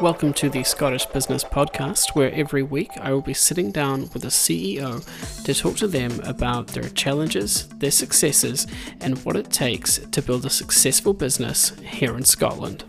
Welcome to the Scottish Business Podcast, where every week I will be sitting down with a CEO to talk to them about their challenges, their successes, and what it takes to build a successful business here in Scotland.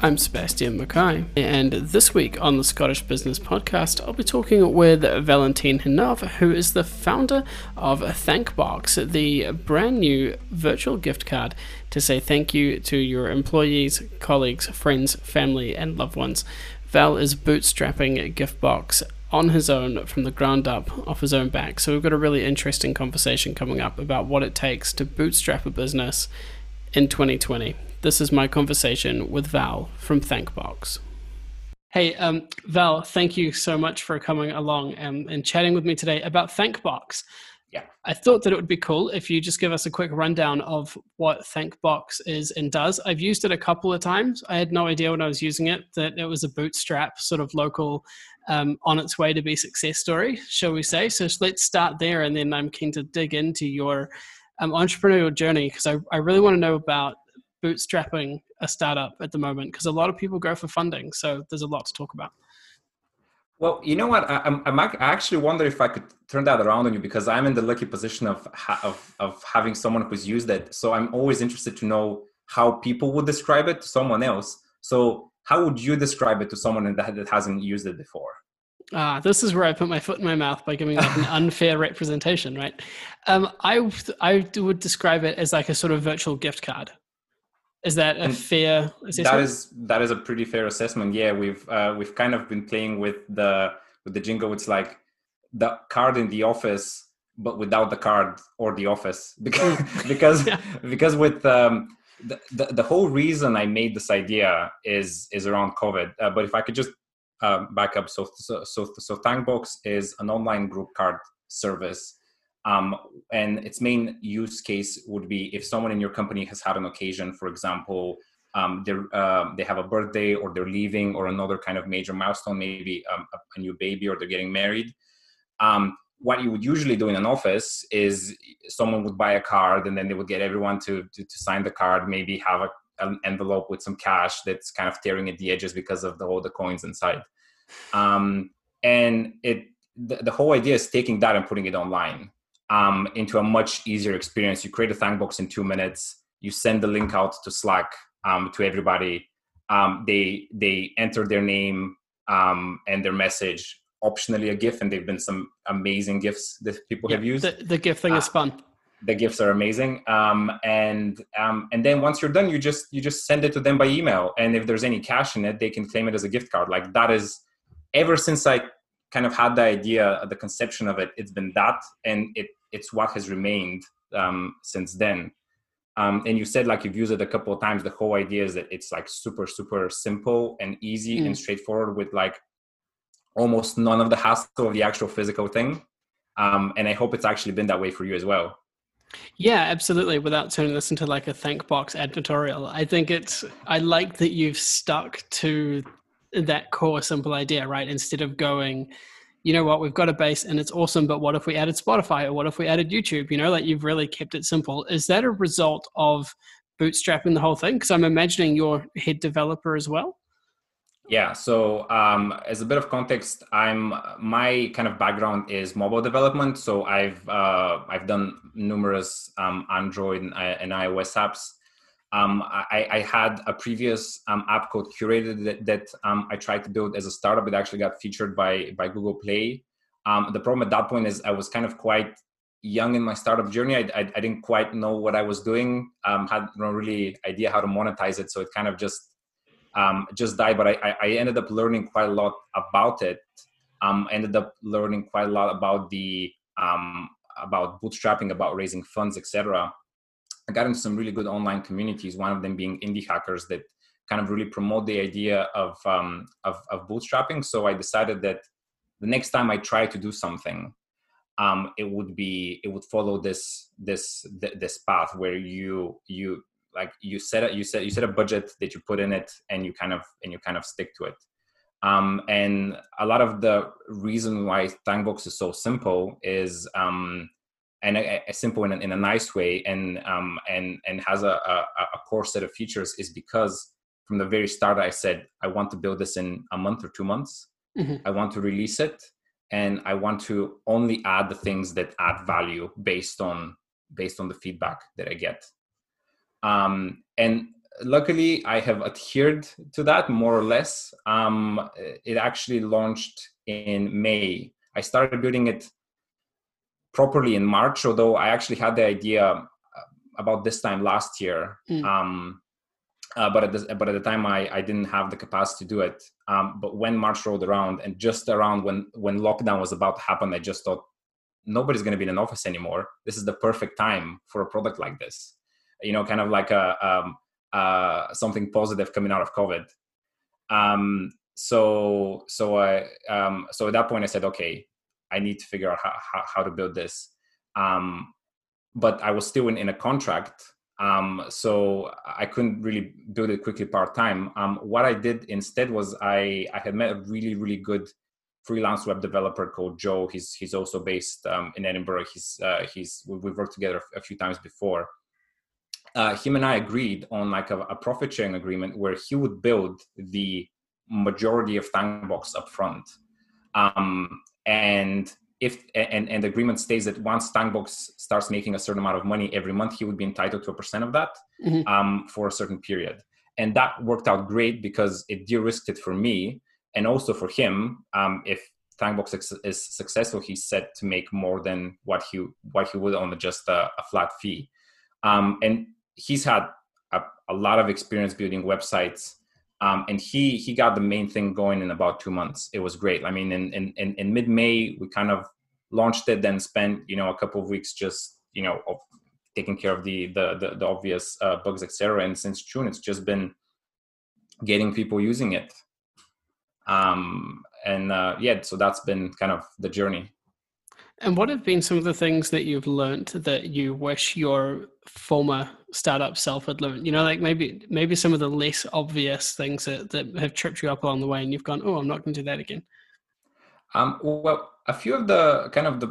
I'm Sebastian McKay, and this week on the Scottish Business Podcast, I'll be talking with Valentin Hinov, who is the founder of Thankbox, the brand new virtual gift card to say thank you to your employees, colleagues, friends, family, and loved ones. Val is bootstrapping Giftbox on his own from the ground up, off his own back. So we've got a really interesting conversation coming up about what it takes to bootstrap a business in 2020. This is my conversation with Val from Thankbox. Hey, Val, thank you so much for coming along and chatting with me today about Thankbox. Yeah. I thought that it would be cool if you just give us a quick rundown of what Thankbox is and does. I've used it a couple of times. I had no idea when I was using it that it was a bootstrap sort of local, on its way to be success story, shall we say. So let's start there, and then I'm keen to dig into your entrepreneurial journey, because I really want to know about bootstrapping a startup at the moment, because a lot of people go for funding, so there's a lot to talk about. Well, you know what? I actually wonder if I could turn that around on you, because I'm in the lucky position of having someone who's used it. So I'm always interested to know how people would describe it to someone else. So how would you describe it to someone that hasn't used it before? This is where I put my foot in my mouth by giving like an unfair representation, right? I would describe it as like a sort of virtual gift card. Is that a fair assessment? That is a pretty fair assessment. Yeah, we've kind of been playing with the jingle. It's like the card in the office, but without the card or the office, because with the whole reason I made this idea is around COVID. But if I could just back up, so Thankbox is an online group card service. And its main use case would be if someone in your company has had an occasion, for example, they have a birthday, or they're leaving, or another kind of major milestone, maybe a new baby, or they're getting married. What you would usually do in an office is someone would buy a card, and then they would get everyone to sign the card, maybe have an envelope with some cash that's kind of tearing at the edges because of all the coins inside. And the whole idea is taking that and putting it online. Into a much easier experience. You create a Thankbox in 2 minutes. You send the link out to Slack to everybody. They enter their name and their message, optionally a GIF, and there've been some amazing GIFs that people have used. The GIF thing is fun. The GIFs are amazing. And then once you're done, you just send it to them by email. And if there's any cash in it, they can claim it as a gift card. Like, that is, ever since I kind of had the idea, the conception of it, it's been that, and it's what has remained since then. And you said, like, you've used it a couple of times. The whole idea is that it's like super, super simple and easy and straightforward, with like almost none of the hassle of the actual physical thing. And I hope it's actually been that way for you as well. Yeah, absolutely. Without turning this into like a Thankbox editorial, I think I like that you've stuck to that core simple idea, right? Instead of going, you know what, we've got a base and it's awesome, but what if we added Spotify, or what if we added YouTube? You know, like, you've really kept it simple. Is that a result of bootstrapping the whole thing? Because I'm imagining you're head developer as well. Yeah. So as a bit of context, my kind of background is mobile development. So I've done numerous Android and iOS apps. I had a previous app called Curated that I tried to build as a startup. It actually got featured by Google Play. The problem at that point is I was kind of quite young in my startup journey. I didn't quite know what I was doing. Had no really idea how to monetize it. So it kind of just died. But I ended up learning quite a lot about it. Ended up learning quite a lot about about bootstrapping, about raising funds, etc. I got into some really good online communities, one of them being Indie Hackers, that kind of really promote the idea of bootstrapping. So I decided that the next time I try to do something, it would follow this path where you set a budget that you put in it, and you kind of stick to it. And a lot of the reason why Thankbox is so simple is and simple in a nice way, and has a core set of features, is because from the very start I said, I want to build this in a month or 2 months. Mm-hmm. I want to release it, and I want to only add the things that add value based on the feedback that I get. And luckily, I have adhered to that more or less. It actually launched in May. I started building it properly in March, although I actually had the idea about this time last year. Mm. But at the time, I didn't have the capacity to do it. But when March rolled around, and just around when lockdown was about to happen, I just thought, nobody's going to be in an office anymore. This is the perfect time for a product like this. You know, kind of like something positive coming out of COVID. So at that point I said, okay, I need to figure out how to build this. But I was still in a contract. So I couldn't really build it quickly part-time. What I did instead was I had met a really, really good freelance web developer called Joe. He's also based in Edinburgh. We've worked together a few times before. Him and I agreed on like a profit sharing agreement where he would build the majority of Thankbox up front. And the agreement states that once Thankbox starts making a certain amount of money every month, he would be entitled to a % of that, mm-hmm. For a certain period. And that worked out great because it de-risked it for me and also for him. If Thankbox is successful, he's set to make more than what he would on just a flat fee. And he's had a lot of experience building websites, and he got the main thing going in about 2 months. It was great. I mean, in mid-May, we kind of launched it, then spent, you know, a couple of weeks just, you know, taking care of the obvious bugs, etc. And since June, it's just been getting people using it. So that's been kind of the journey. And what have been some of the things that you've learned that you wish your former startup self had learned? You know, like maybe some of the less obvious things that have tripped you up along the way and you've gone, oh, I'm not going to do that again. Well, a few of the kind of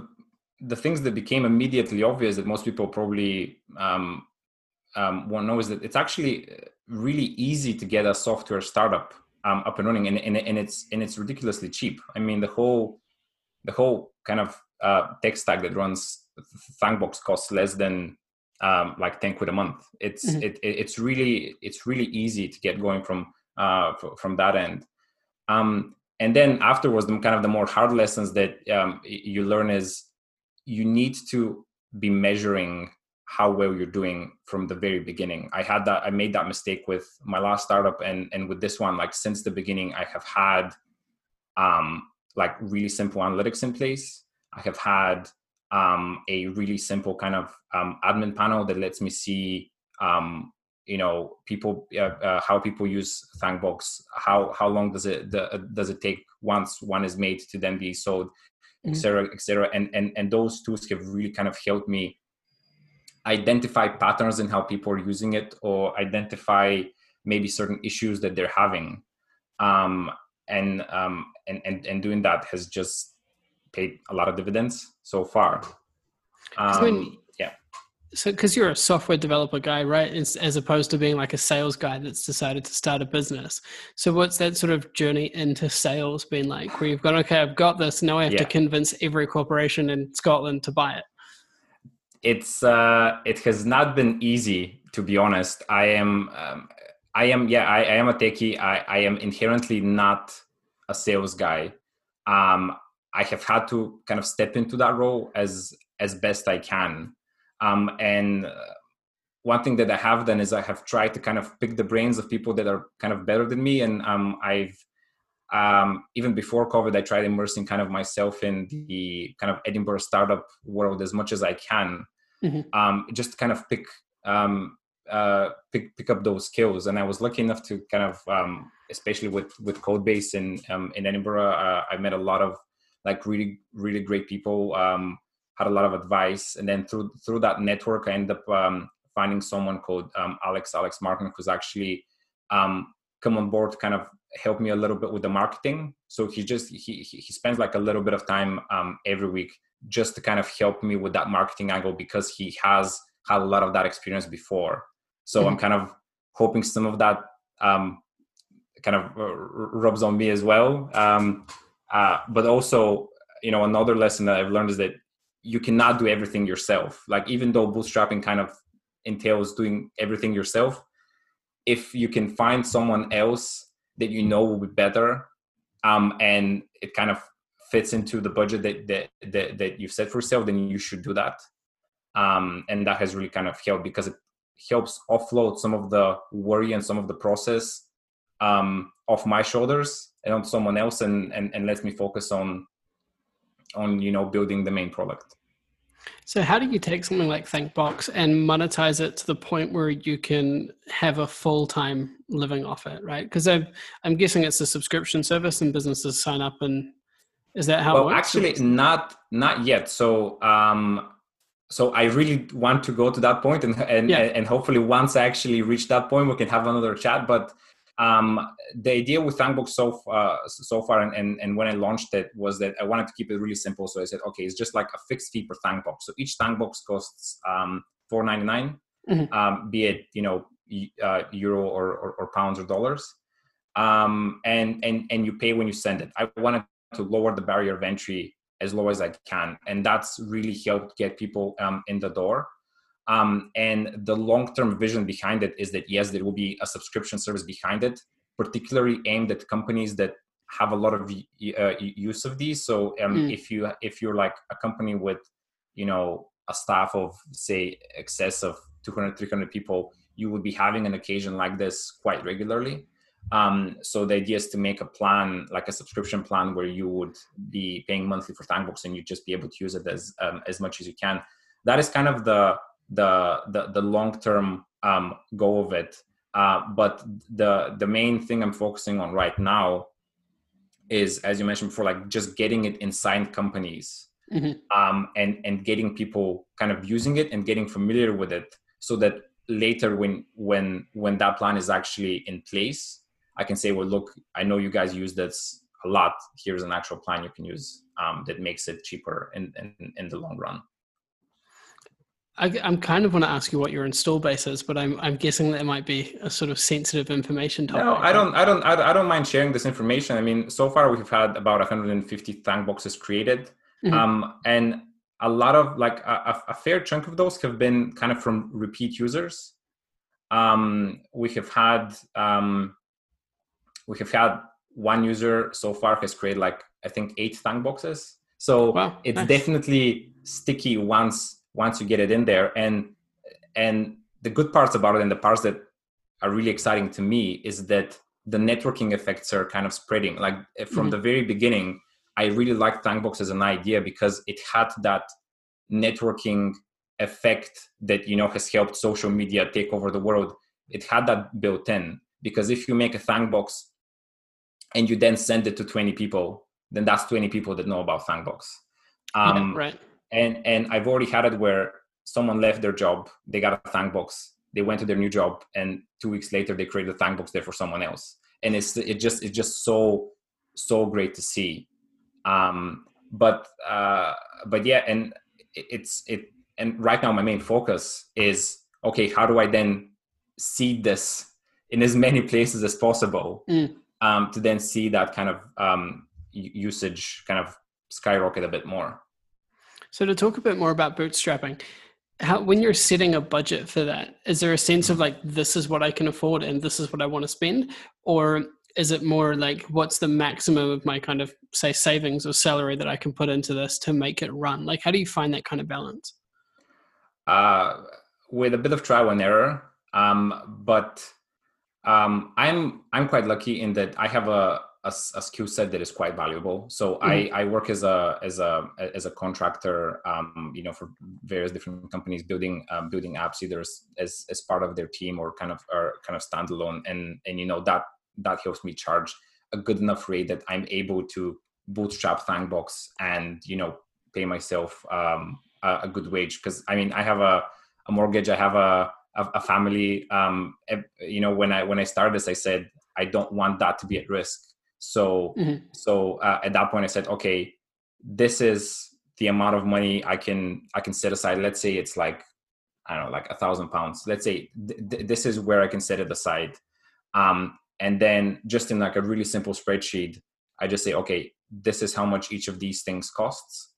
the things that became immediately obvious that most people probably won't know is that it's actually really easy to get a software startup up and running, and it's ridiculously cheap. I mean, the whole kind of tech stack that runs Thankbox costs less than like 10 quid a month. It's mm-hmm. it's really easy to get going from that end. And then afterwards, the kind of the more hard lessons that you learn is you need to be measuring how well you're doing from the very beginning. I made that mistake with my last startup, and with this one, like since the beginning, I have had like really simple analytics in place. I have had a really simple kind of admin panel that lets me see, you know, people how people use Thankbox, how long does it take once one is made to then be sold, et cetera. And those tools have really kind of helped me identify patterns in how people are using it, or identify maybe certain issues that they're having. And doing that has just paid a lot of dividends so far. So because you're a software developer guy, right? As opposed to being like a sales guy that's decided to start a business. So what's that sort of journey into sales been like, where you've gone, okay, I've got this, now I have to convince every corporation in Scotland to buy it? It has not been easy, to be honest. I am a techie. I am inherently not a sales guy. I have had to kind of step into that role as best I can. And one thing that I have done is I have tried to kind of pick the brains of people that are kind of better than me. And I've even before COVID, I tried immersing kind of myself in the kind of Edinburgh startup world as much as I can, mm-hmm. Just to kind of pick up those skills. And I was lucky enough to kind of, especially with Codebase in Edinburgh, I met a lot of like really, really great people, had a lot of advice. And then through that network, I ended up finding someone called Alex Martin, who's actually come on board, kind of help me a little bit with the marketing. So he just, he spends like a little bit of time every week just to kind of help me with that marketing angle, because he has had a lot of that experience before. So I'm kind of hoping some of that kind of rubs on me as well. But also, you know, another lesson that I've learned is that you cannot do everything yourself. Like, even though bootstrapping kind of entails doing everything yourself, if you can find someone else that you know will be better, and it kind of fits into the budget that you've set for yourself, then you should do that. And that has really kind of helped, because it helps offload some of the worry and some of the process off my shoulders and on someone else, and lets me focus on, you know, building the main product. So how do you take something like Thankbox and monetize it to the point where you can have a full-time living off it, right? Because I'm guessing it's a subscription service and businesses sign up, and is that how it works? Actually, not yet. So I really want to go to that point, and hopefully once I actually reach that point, we can have another chat. But the idea with Thankbox so far, and when I launched it, was that I wanted to keep it really simple. So I said, okay, it's just like a fixed fee per Thankbox. So each Thankbox costs $4.99, be it, you know, euro or pounds or dollars, and you pay when you send it. I wanted to lower the barrier of entry as low as I can, and that's really helped get people in the door. And the long-term vision behind it is that, yes, there will be a subscription service behind it, particularly aimed at companies that have a lot of use of these. So if you're like a company with, you know, a staff of, say, excess of 200, 300 people, you will be having an occasion like this quite regularly. So the idea is to make a plan, like a subscription plan, where you would be paying monthly for Thankbox and you'd just be able to use it as much as you can. That is kind of the long-term goal of it. But the main thing I'm focusing on right now is, as you mentioned before, like just getting it inside companies, and getting people kind of using it and getting familiar with it, so that later when that plan is actually in place, I can say, well, look, I know you guys use this a lot. Here's an actual plan you can use that makes it cheaper in the long run. I'm kind of want to ask you what your install base is, but I'm guessing that it might be a sort of sensitive information topic. No, I don't mind sharing this information. I mean, so far we've had about 150 Thankboxes created, and a lot of, like, a fair chunk of those have been kind of from repeat users. We have had one user so far has created, like, I think 8 Thankboxes. So it's nice. Definitely sticky once you get it in there. And the good parts about it, and the parts that are really exciting to me, is that the networking effects are kind of spreading. Like, from the very beginning, I really liked Thankbox as an idea because it had that networking effect that, you know, has helped social media take over the world. It had that built in, because if you make a Thankbox and you then send it to 20 people, then that's 20 people that know about Thankbox. Right. And I've already had it where someone left their job, they got a Thankbox, they went to their new job, and 2 weeks later they created a Thankbox there for someone else. And it's just so great to see. And it's and right now my main focus is, okay, how do I then seed this in as many places as possible, to then see that kind of usage kind of skyrocket a bit more. So to talk a bit more about bootstrapping, when you're setting a budget for that, is there a sense of, like, this is what I can afford and this is what I want to spend? Or is it more like, what's the maximum of my kind of, say, savings or salary that I can put into this to make it run? Like, how do you find that kind of balance? With a bit of trial and error. I'm quite lucky in that I have a skill set that is quite valuable. So I work as a contractor, you know, for various different companies, building apps, either as part of their team or kind of standalone. And you know, that helps me charge a good enough rate that I'm able to bootstrap Thankbox and, you know, pay myself a good wage. Because, I mean, I have a mortgage, I have a family. You know, when I started this, I said, I don't want that to be at risk. So, mm-hmm. so at that point I said, okay, this is the amount of money I can set aside. Let's say it's like, I don't know, like £1,000. Let's say this is where I can set it aside. And then just in like a really simple spreadsheet, I just say, okay, this is how much each of these things costs.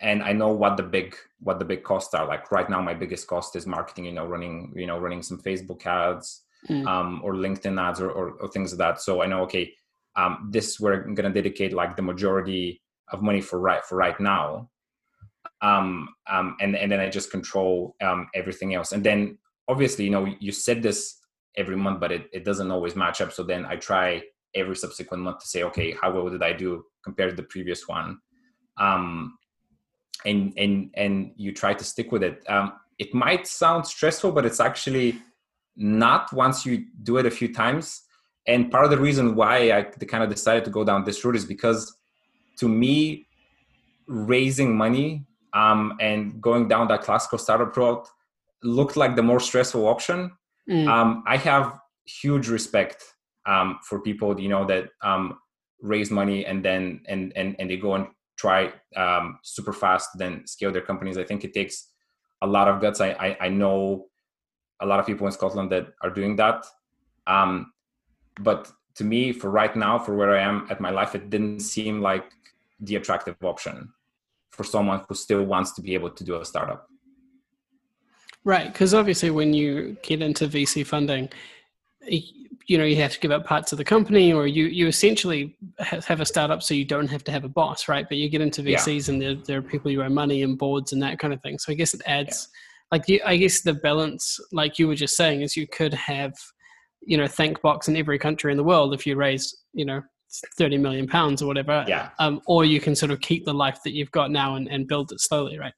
And I know what the big costs are. Like right now, my biggest cost is marketing, running some Facebook ads, or LinkedIn ads or things like that. So I know, okay, this is where I'm going to dedicate like the majority of money for right now. And then I just control, everything else. And then obviously, you said this every month, but it doesn't always match up. So then I try every subsequent month to say, okay, how well did I do compared to the previous one? And you try to stick with it. It might sound stressful, but it's actually not once you do it a few times. And part of the reason why I kind of decided to go down this route is because to me, raising money and going down that classical startup route looked like the more stressful option. I have huge respect for people, that raise money and then and they go and try super fast, then scale their companies. I think it takes a lot of guts. I know a lot of people in Scotland that are doing that. But to me, for right now, for where I am at my life, it didn't seem like the attractive option for someone who still wants to be able to do a startup. Right. Because obviously when you get into VC funding, you have to give up parts of the company, or you essentially have a startup so you don't have to have a boss, right? But you get into VCs and there are people you owe money and boards and that kind of thing. So I guess it adds, I guess the balance, like you were just saying, is you could have, Thankbox in every country in the world if you raised, £30 million or whatever. Yeah. Or you can sort of keep the life that you've got now and build it slowly, right?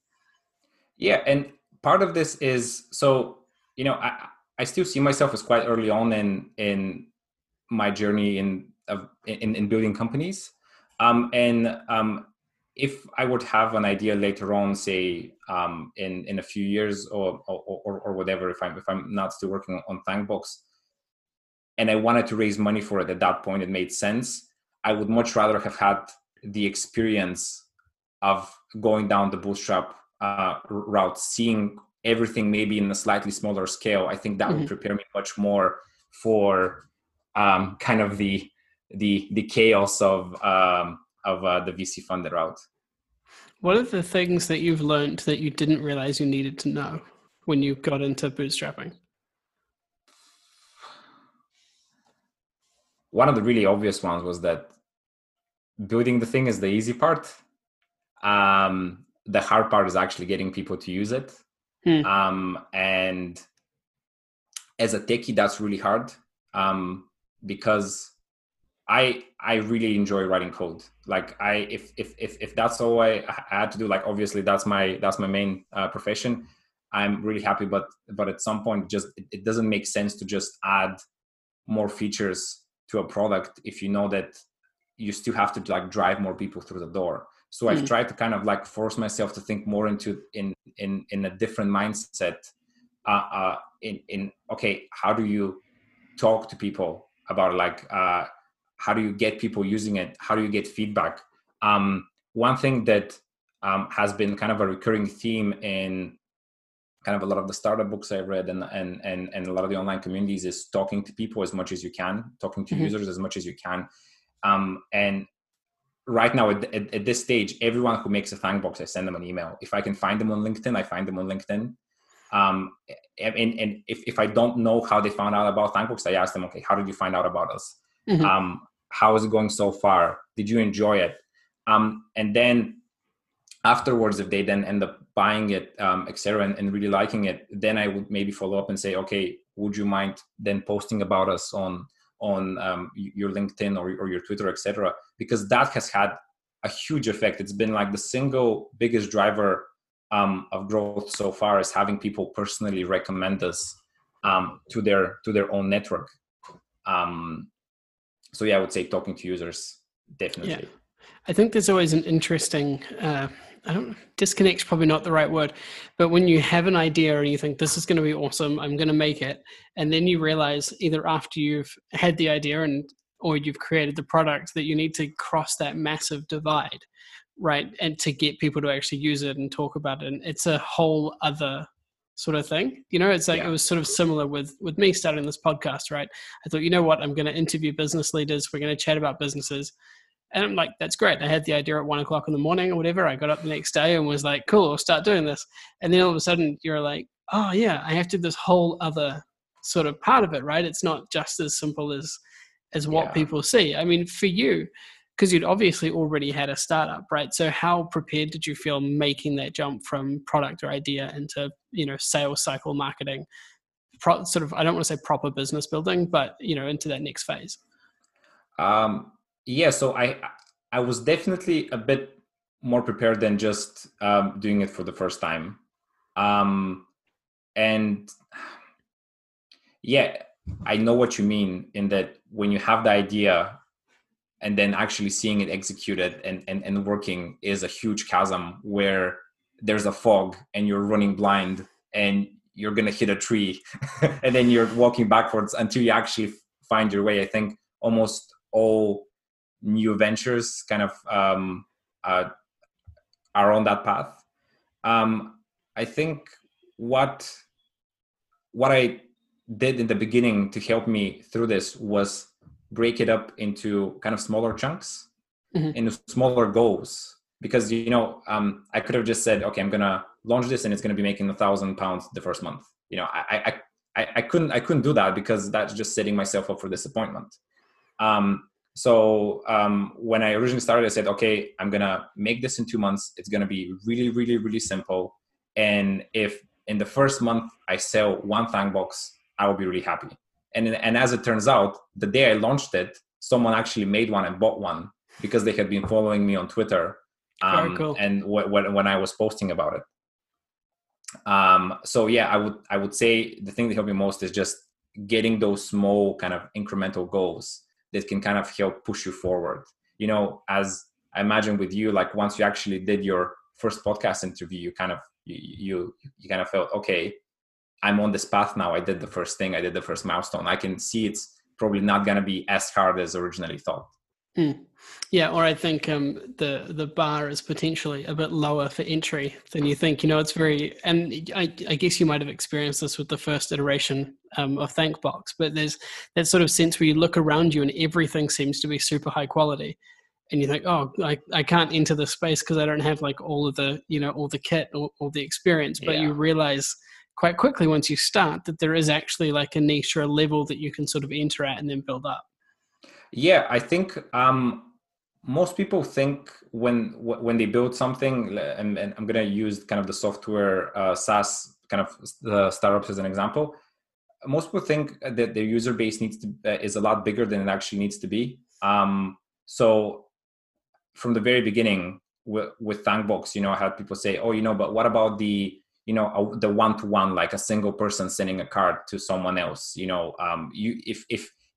Yeah. And part of this is, so, I still see myself as quite early on in my journey in building companies. If I would have an idea later on, say, in a few years or whatever, if I'm not still working on Thankbox, and I wanted to raise money for it at that point, it made sense. I would much rather have had the experience of going down the bootstrap route, seeing everything maybe in a slightly smaller scale. I think that would prepare me much more for kind of the chaos of the VC funded route. What are the things that you've learned that you didn't realize you needed to know when you got into bootstrapping? One of the really obvious ones was that building the thing is the easy part. The hard part is actually getting people to use it. And as a techie, that's really hard, because I really enjoy writing code. Like if that's all I had to do, like obviously that's my main profession. I'm really happy, but at some point it doesn't make sense to just add more features to a product if you know that you still have to like drive more people through the door. So I've tried to kind of like force myself to think more into in a different mindset. Okay, how do you talk to people about how do you get people using it? How do you get feedback? One thing that has been kind of a recurring theme in kind of a lot of the startup books I read and a lot of the online communities is talking to people as much as you can, talking to users as much as you can, and right now, at this stage, everyone who makes a Thankbox, I send them an email. If I can find them on LinkedIn, I find them on LinkedIn. And if I don't know how they found out about Thankbox, I ask them, okay, how did you find out about us? How is it going so far? Did you enjoy it? And then afterwards, if they then end up buying it, etc., and really liking it, then I would maybe follow up and say, okay, would you mind then posting about us on your LinkedIn or your Twitter, etc., because that has had a huge effect. It's been like the single biggest driver of growth so far, is having people personally recommend us to their own network. So yeah, I would say talking to users, definitely. Yeah. I think there's always an interesting I don't, disconnect's probably not the right word, but when you have an idea and you think this is going to be awesome, I'm going to make it. And then you realize either after you've had the idea and, or you've created the product that you need to cross that massive divide, right? And to get people to actually use it and talk about it. And it's a whole other sort of thing. You know, it's like, yeah. It was sort of similar with me starting this podcast, right? I thought, you know what, I'm going to interview business leaders. We're going to chat about businesses. And I'm like, that's great. I had the idea at 1 o'clock in the morning or whatever. I got up the next day and was like, cool, I'll start doing this. And then all of a sudden you're like, oh yeah, I have to do this whole other sort of part of it, right? It's not just as simple as what people see. I mean, for you, because you'd obviously already had a startup, right? So how prepared did you feel making that jump from product or idea into, you know, sales cycle marketing, sort of, I don't want to say proper business building, but, you know, into that next phase? Yeah, so I was definitely a bit more prepared than just doing it for the first time. And yeah, I know what you mean in that when you have the idea and then actually seeing it executed and working is a huge chasm where there's a fog and you're running blind and you're going to hit a tree and then you're walking backwards until you actually find your way. I think almost all new ventures kind of are on that path. I think what I did in the beginning to help me through this was break it up into kind of smaller chunks, into smaller goals, because, you know, I could have just said, okay, I'm going to launch this and it's going to be making £1,000 the first month. You know, I couldn't do that because that's just setting myself up for disappointment. So when I originally started, I said, okay, I'm going to make this in 2 months. It's going to be really, really, really simple. And if in the first month I sell one Thankbox, I will be really happy. And as it turns out, the day I launched it, someone actually made one and bought one because they had been following me on Twitter. Cool. And when I was posting about it. So yeah, I would say the thing that helped me most is just getting those small kind of incremental goals that can kind of help push you forward. You know, as I imagine with you, like once you actually did your first podcast interview, you kind of felt, okay, I'm on this path now. I did the first thing. I did the first milestone. I can see it's probably not going to be as hard as originally thought. Mm. Yeah. Or I think the bar is potentially a bit lower for entry than you think. You know, it's very, and I guess you might have experienced this with the first iteration of Thankbox, but there's that sort of sense where you look around you and everything seems to be super high quality. And you think, oh, I can't enter this space because I don't have like all of the, you know, all the kit or all the experience. But you realize quite quickly once you start that there is actually like a niche or a level that you can sort of enter at and then build up. Yeah, I think most people think when they build something, and I'm going to use kind of the software SaaS kind of startups as an example. Most people think that their user base is a lot bigger than it actually needs to be. So from the very beginning with Thankbox, you know, I had people say, oh, you know, but what about the one-to-one, like a single person sending a card to someone else, you know,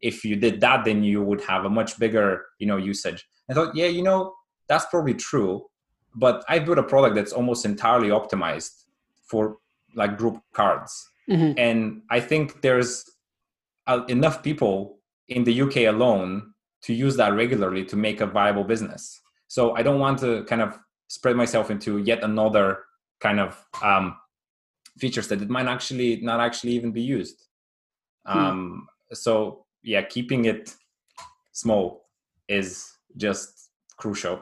if you did that, then you would have a much bigger, you know, usage. I thought, yeah, you know, that's probably true, but I built a product that's almost entirely optimized for like group cards. Mm-hmm. And I think there's enough people in the UK alone to use that regularly to make a viable business. So I don't want to kind of spread myself into yet another kind of, features that it might actually not actually even be used. So yeah, keeping it small is just crucial.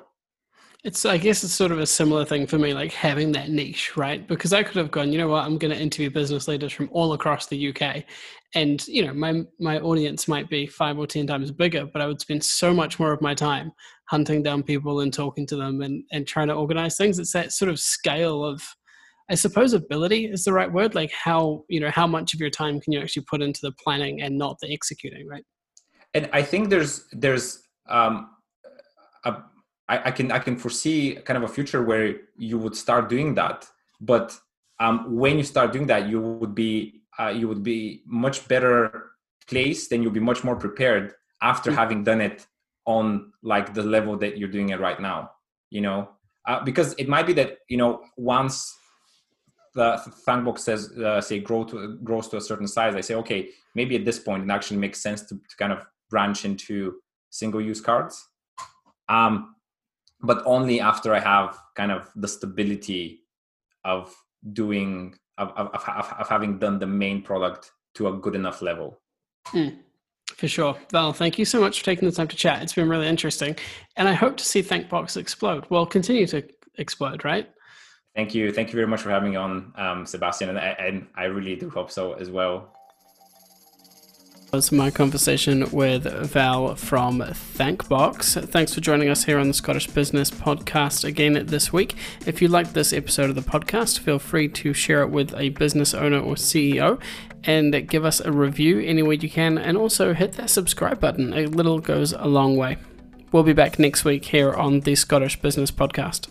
I guess it's sort of a similar thing for me, like having that niche, right? Because I could have gone, you know what, I'm going to interview business leaders from all across the UK. And, you know, my audience might be 5 or 10 times bigger, but I would spend so much more of my time hunting down people and talking to them and trying to organize things. It's that sort of scale of, I suppose, ability is the right word. Like how, you know, how much of your time can you actually put into the planning and not the executing, right? And I think I can foresee kind of a future where you would start doing that, but when you start doing that, you would be much better placed and you'll be much more prepared after having done it on like the level that you're doing it right now. You know, because it might be that, you know, once the Thankbox says, say, grows to a certain size, I say, okay, maybe at this point it actually makes sense to kind of branch into single-use cards, but only after I have kind of the stability of doing, of having done the main product to a good enough level. Mm. For sure. Val, thank you so much for taking the time to chat. It's been really interesting. And I hope to see Thankbox explode. Well, continue to explode, right? Thank you. Thank you very much for having me on, Sebastian. And I really do hope so as well. That was my conversation with Val from Thankbox. Thanks for joining us here on the Scottish Business Podcast again this week. If you liked this episode of the podcast, feel free to share it with a business owner or CEO and give us a review any way you can, and also hit that subscribe button. A little goes a long way. We'll be back next week here on the Scottish Business Podcast.